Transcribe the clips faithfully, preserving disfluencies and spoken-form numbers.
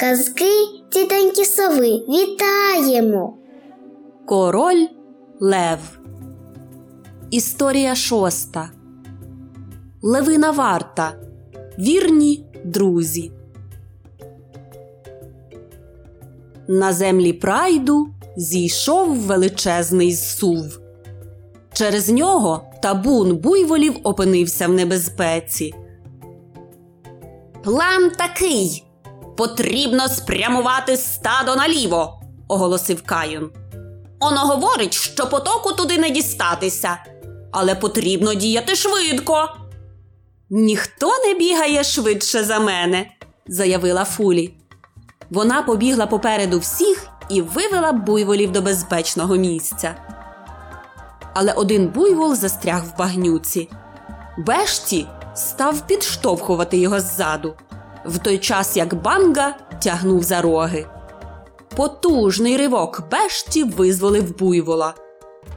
казки тітоньки сови. Вітаємо! Король лев. Історія шоста. Левина Варта. Вірні друзі. На землі Прайду зійшов величезний сув. Через нього табун буйволів опинився в небезпеці. «План такий! Потрібно спрямувати стадо наліво!» – оголосив Кайон. «Оно говорить, що потоку туди не дістатися, але потрібно діяти швидко!» «Ніхто не бігає швидше за мене!» – заявила Фулі. Вона побігла попереду всіх і вивела буйволів до безпечного місця. Але один буйвол застряг в багнюці. Бешті став підштовхувати його ззаду, в той час як Банга тягнув за роги. Потужний ривок Бешті визволив буйвола,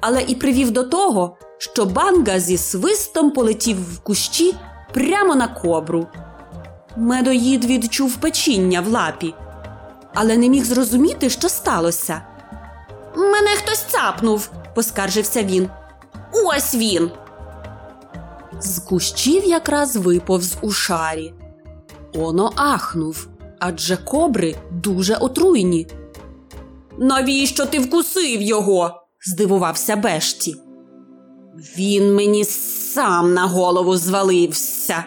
але і привів до того, що Банга зі свистом полетів в кущі прямо на кобру. Медоїд відчув печіння в лапі, але не міг зрозуміти, що сталося. «Мене хтось цапнув!» – поскаржився він. «Ось він!» З кущів якраз виповз Ушарі. Оно ахнув, адже кобри дуже отруйні. «Навіщо ти вкусив його?» – здивувався Бешті. «Він мені сам на голову звалився.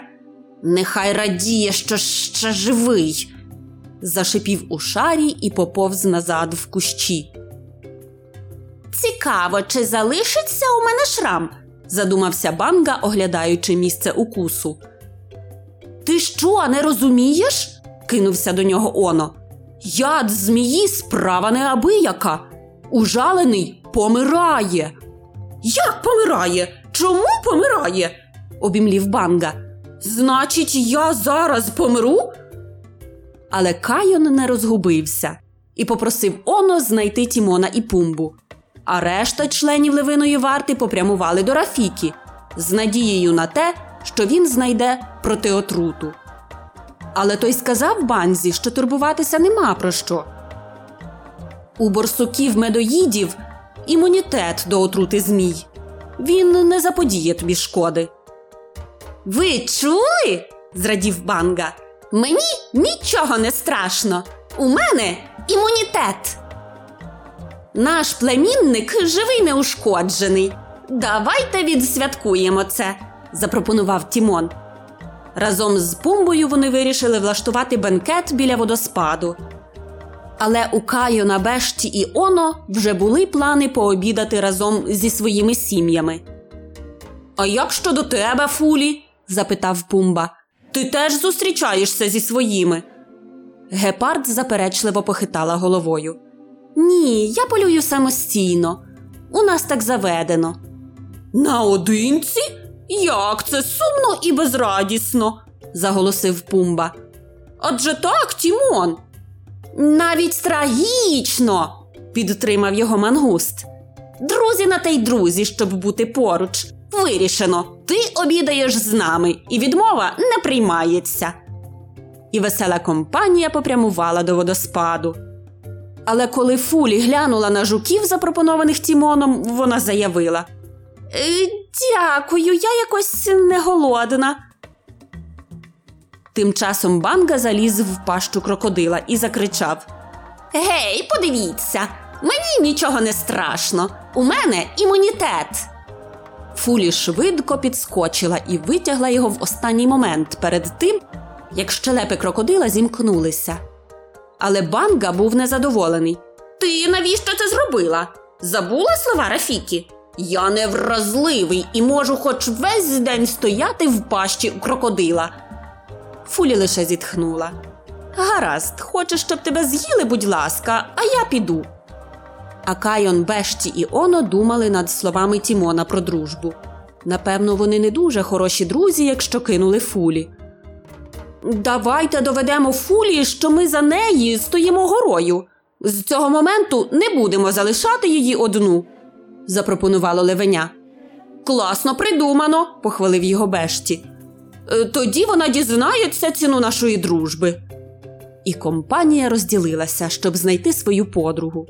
Нехай радіє, що ще живий!» – зашипів Ушарі і поповз назад в кущі. «Цікаво, чи залишиться у мене шрам?» – задумався Банга, оглядаючи місце укусу. «Ти що, не розумієш?» – кинувся до нього Оно. «Яд змії – справа неабияка. Ужалений помирає». «Як помирає? Чому помирає?» – обімлів Банга. «Значить, я зараз помру?» Але Кайон не розгубився і попросив Оно знайти Тімона і Пумбу. А решта членів Левиної Варти попрямували до Рафіки з надією на те, що він знайде протиотруту. Але той сказав Банзі, що турбуватися нема про що. У борсуків-медоїдів імунітет до отрути змій. Він не заподіє тобі шкоди. «Ви чули?» – зрадів Банга. «Мені нічого не страшно. У мене імунітет. Наш племінник живий неушкоджений. Давайте відсвяткуємо це», – запропонував Тімон. Разом з Пумбою вони вирішили влаштувати бенкет біля водоспаду. Але у Кайона, Бешті і Оно вже були плани пообідати разом зі своїми сім'ями. «А як щодо тебе, Фулі?» – запитав Пумба. «Ти теж зустрічаєшся зі своїми?» Гепард заперечливо похитала головою. «Ні, я полюю самостійно. У нас так заведено». «Наодинці? Як це сумно і безрадісно!» – заголосив Пумба. «Адже так, Тімон!» «Навіть трагічно!» – підтримав його мангуст. «Друзі на те й друзі, щоб бути поруч. Вирішено, ти обідаєш з нами, і відмова не приймається». І весела компанія попрямувала до водоспаду. Але коли Фулі глянула на жуків, запропонованих Тімоном, вона заявила: «Дякую, я якось не голодна». Тим часом Банга заліз в пащу крокодила і закричав: «Гей, подивіться, мені нічого не страшно, у мене імунітет». Фулі швидко підскочила і витягла його в останній момент перед тим, як щелепи крокодила зімкнулися. Але Банга був незадоволений. «Ти навіщо це зробила? Забула слова Рафіки? Я невразливий і можу хоч весь день стояти в пащі у крокодила». Фулі лише зітхнула. «Гаразд, хочеш, щоб тебе з'їли, будь ласка, а я піду». А Кайон, Бешті і Оно думали над словами Тімона про дружбу. Напевно, вони не дуже хороші друзі, якщо кинули Фулі. «Давайте доведемо Фулі, що ми за неї стоїмо горою. З цього моменту не будемо залишати її одну», – запропонувало левеня. «Класно придумано», – похвалив його Бешті. «Тоді вона дізнається ціну нашої дружби». і компанія розділилася, щоб знайти свою подругу.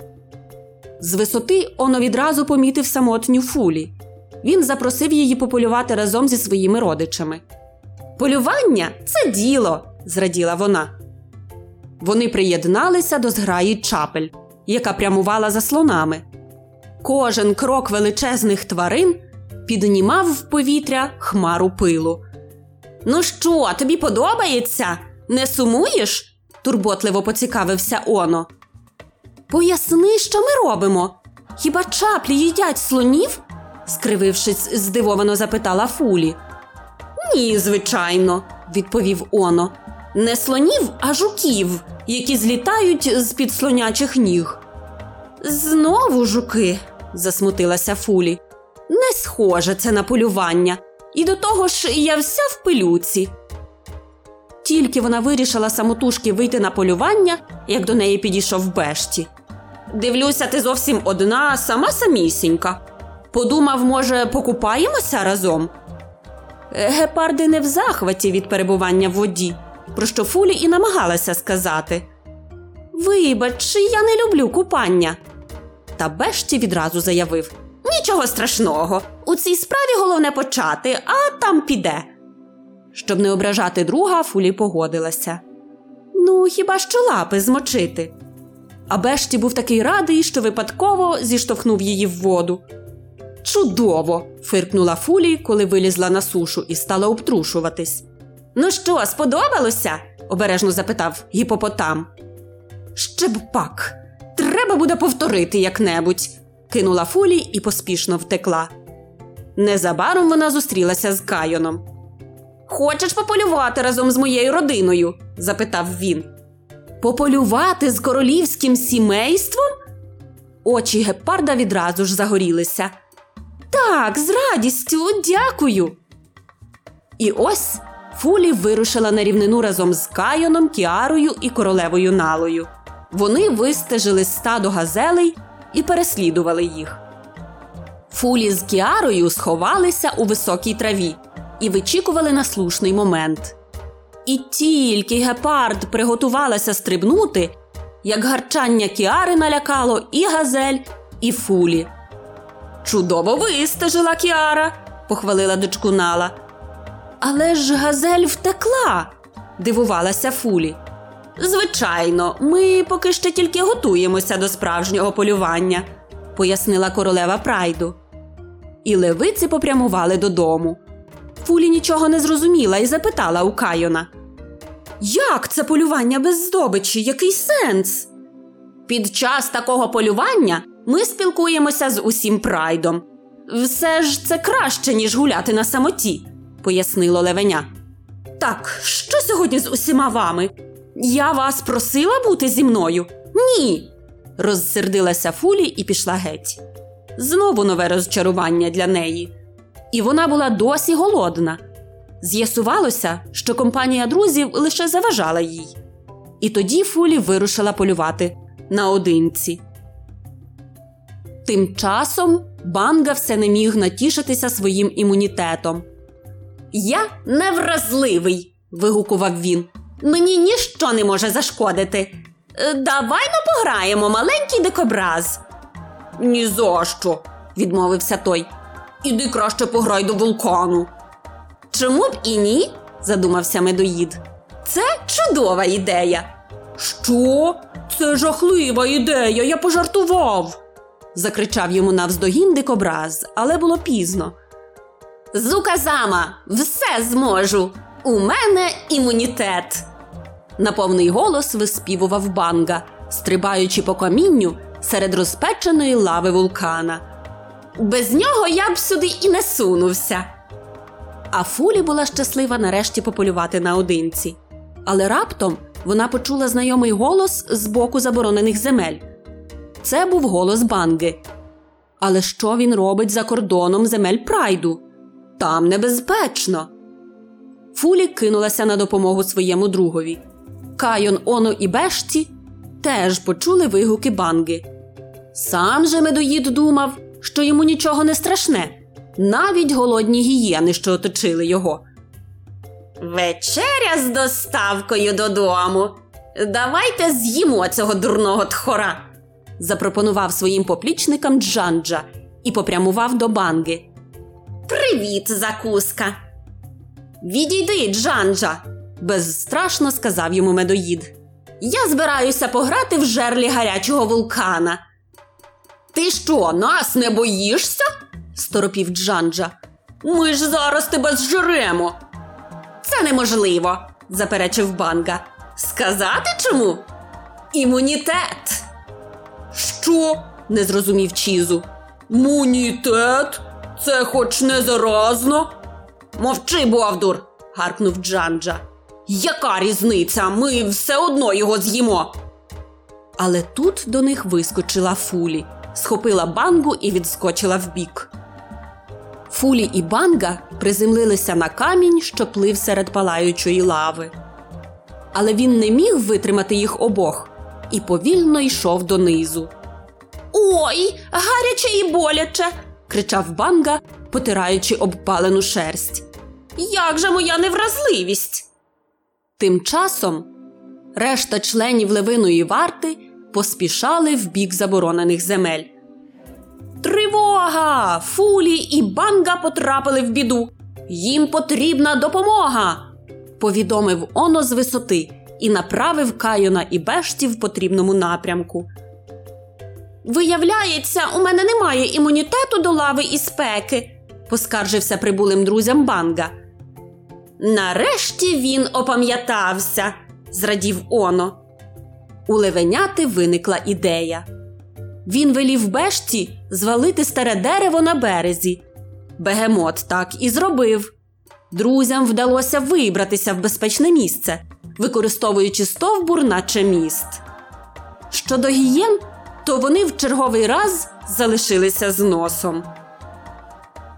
З висоти Оно відразу помітив самотню Фулі. Він запросив її пополювати разом зі своїми родичами. «Полювання – це діло!» – зраділа вона. Вони приєдналися до зграї Чапель, яка прямувала за слонами. Кожен крок величезних тварин піднімав в повітря хмару пилу. «Ну що, тобі подобається? Не сумуєш?» – турботливо поцікавився Оно. «Поясни, що ми робимо? Хіба чаплі їдять слонів?» – скривившись, здивовано запитала Фулі. «Ні, звичайно», – відповів Оно. «Не слонів, а жуків, які злітають з-під слонячих ніг». «Знову жуки», – засмутилася Фулі. «Не схоже це на полювання. І до того ж я вся в пилюці». Тільки вона вирішила самотужки вийти на полювання, як до неї підійшов Бешті. «Дивлюся, ти зовсім одна, сама самісінька. Подумав, може, покупаємося разом?» Гепарди не в захваті від перебування в воді, про що Фулі і намагалася сказати. «Вибач, я не люблю купання». Та Бешті відразу заявив. «Нічого страшного, у цій справі головне почати, а там піде». Щоб не ображати друга, Фулі погодилася. Ну, хіба що лапи змочити. А Бешті був такий радий, що випадково зіштовхнув її в воду. «Чудово!» – фиркнула Фулі, коли вилізла на сушу і стала обтрушуватись. «Ну що, сподобалося?» – обережно запитав гіпопотам. «Ще б пак! Треба буде повторити як-небудь!» – кинула Фулі і поспішно втекла. Незабаром вона зустрілася з Кайоном. «Хочеш пополювати разом з моєю родиною?» – запитав він. «Пополювати з королівським сімейством?» Очі гепарда відразу ж загорілися. «Так, з радістю, дякую!» І ось Фулі вирушила на рівнину разом з Кайоном, Кіарою і королевою Налою. Вони вистежили стадо газелей і переслідували їх. Фулі з Кіарою сховалися у високій траві і вичікували на слушний момент. І тільки гепард приготувалася стрибнути, як гарчання Кіари налякало і газель, і Фулі. «Чудово вистежила Кіара!» – похвалила дочку Нала. «Але ж газель втекла!» – дивувалася Фулі. «Звичайно, ми поки ще тільки готуємося до справжнього полювання», – пояснила королева Прайду. І левиці попрямували додому. Фулі нічого не зрозуміла і запитала у Кайона. «Як це полювання без здобичі? Який сенс?» «Під час такого полювання ми спілкуємося з усім прайдом. Все ж це краще, ніж гуляти на самоті», – пояснило левеня. «Так, що сьогодні з усіма вами? Я вас просила бути зі мною? Ні!» – розсердилася Фулі і пішла геть. Знову нове розчарування для неї. І вона була досі голодна. З'ясувалося, що компанія друзів лише заважала їй. І тоді Фулі вирушила полювати наодинці. Тим часом Банга все не міг натішитися своїм імунітетом. «Я невразливий!» – вигукував він. «Мені ніщо не може зашкодити! Давай ми пограємо, маленький дикобраз!» «Ні за що!» – відмовився той. «Іди краще пограй до вулкану!» «Чому б і ні?» – задумався медоїд. «Це чудова ідея!» «Що? Це жахлива ідея! Я пожартував!» – закричав йому навздогін дикобраз, але було пізно. «Зуказама! Все зможу! У мене імунітет!» На повний голос виспівував Банга, стрибаючи по камінню серед розпеченої лави вулкана. «Без нього я б сюди і не сунувся!» А Фулі була щаслива нарешті пополювати наодинці. Але раптом вона почула знайомий голос з боку заборонених земель. Це був голос Банги. Але що він робить за кордоном земель Прайду? Там небезпечно. Фулі кинулася на допомогу своєму другові. Кайон, Оно і Бешті теж почули вигуки Банги. Сам же медоїд думав, що йому нічого не страшне, навіть голодні гієни, що оточили його. «Вечеря з доставкою додому!» – Давайте з'їмо цього дурного тхора, запропонував своїм поплічникам Джанджа і попрямував до Банги. Привіт, закуска! Відійди, Джанджа, безстрашно сказав йому медоїд. Я збираюся пограти в жерлі гарячого вулкана. Ти що, нас не боїшся? Сторопів Джанджа. Ми ж зараз тебе зжеремо. Це неможливо, заперечив Банга. Сказати чому? Імунітет. Що? Не зрозумів Чізу. Мунітет? Це хоч не заразно? Мовчи, бовдур, гаркнув Джанджа. Яка різниця? Ми все одно його з'їмо. Але тут до них вискочила Фулі, схопила Бангу і відскочила вбік. Фулі і Банга приземлилися на камінь, що плив серед палаючої лави. Але він не міг витримати їх обох і повільно йшов донизу. «Ой, гаряче і боляче!» – кричав Банга, потираючи обпалену шерсть. «Як же моя невразливість!» Тим часом решта членів Левиної Варти поспішали в бік заборонених земель. «Тривога! Фулі і Банга потрапили в біду! Їм потрібна допомога!» – повідомив Оно з висоти і направив Кайона і Бешті в потрібному напрямку. «Виявляється, у мене немає імунітету до лави і спеки», – поскаржився прибулим друзям Банга. «Нарешті він опам'ятався», – зрадів Оно. У левеняти виникла ідея. Він велів Бешті звалити старе дерево на березі. Бегемот так і зробив. Друзям вдалося вибратися в безпечне місце, використовуючи стовбур наче міст. Щодо гієн, то вони в черговий раз залишилися з носом.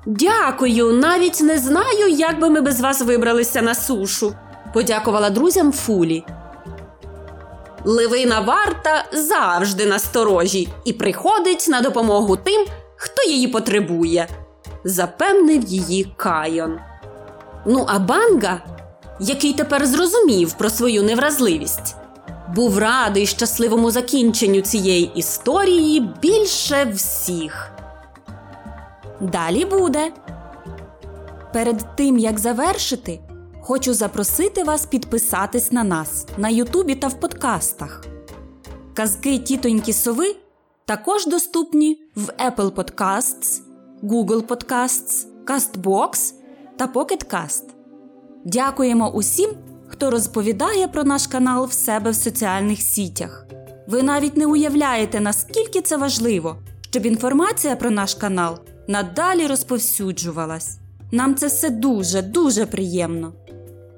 «Дякую, навіть не знаю, як би ми без вас вибралися на сушу», – подякувала друзям Фулі. Левина Варта завжди насторожі і приходить на допомогу тим, хто її потребує, запевнив її Кайон. Ну а Банга, який тепер зрозумів про свою невразливість, був радий щасливому закінченню цієї історії більше всіх. Далі буде. Перед тим, як завершити, хочу запросити вас підписатись на нас на Ютубі та в подкастах. Казки «Тітоньки сови» також доступні в Apple Podcasts, Google Podcasts, Castbox та Pocketcast. Дякуємо усім, хто розповідає про наш канал в себе в соціальних сітях. Ви навіть не уявляєте, наскільки це важливо, щоб інформація про наш канал надалі розповсюджувалась. Нам це все дуже-дуже приємно.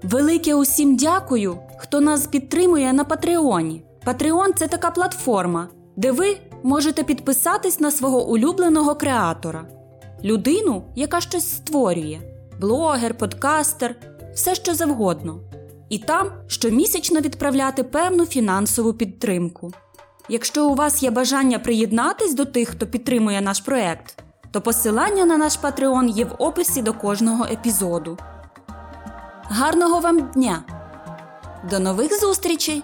Велике усім дякую, хто нас підтримує на Патреоні. Патреон – це така платформа, де ви можете підписатись на свого улюбленого креатора. Людину, яка щось створює. Блогер, подкастер, все що завгодно. І там щомісячно відправляти певну фінансову підтримку. Якщо у вас є бажання приєднатись до тих, хто підтримує наш проект, то посилання на наш Патреон є в описі до кожного епізоду. Гарного вам дня! До нових зустрічей!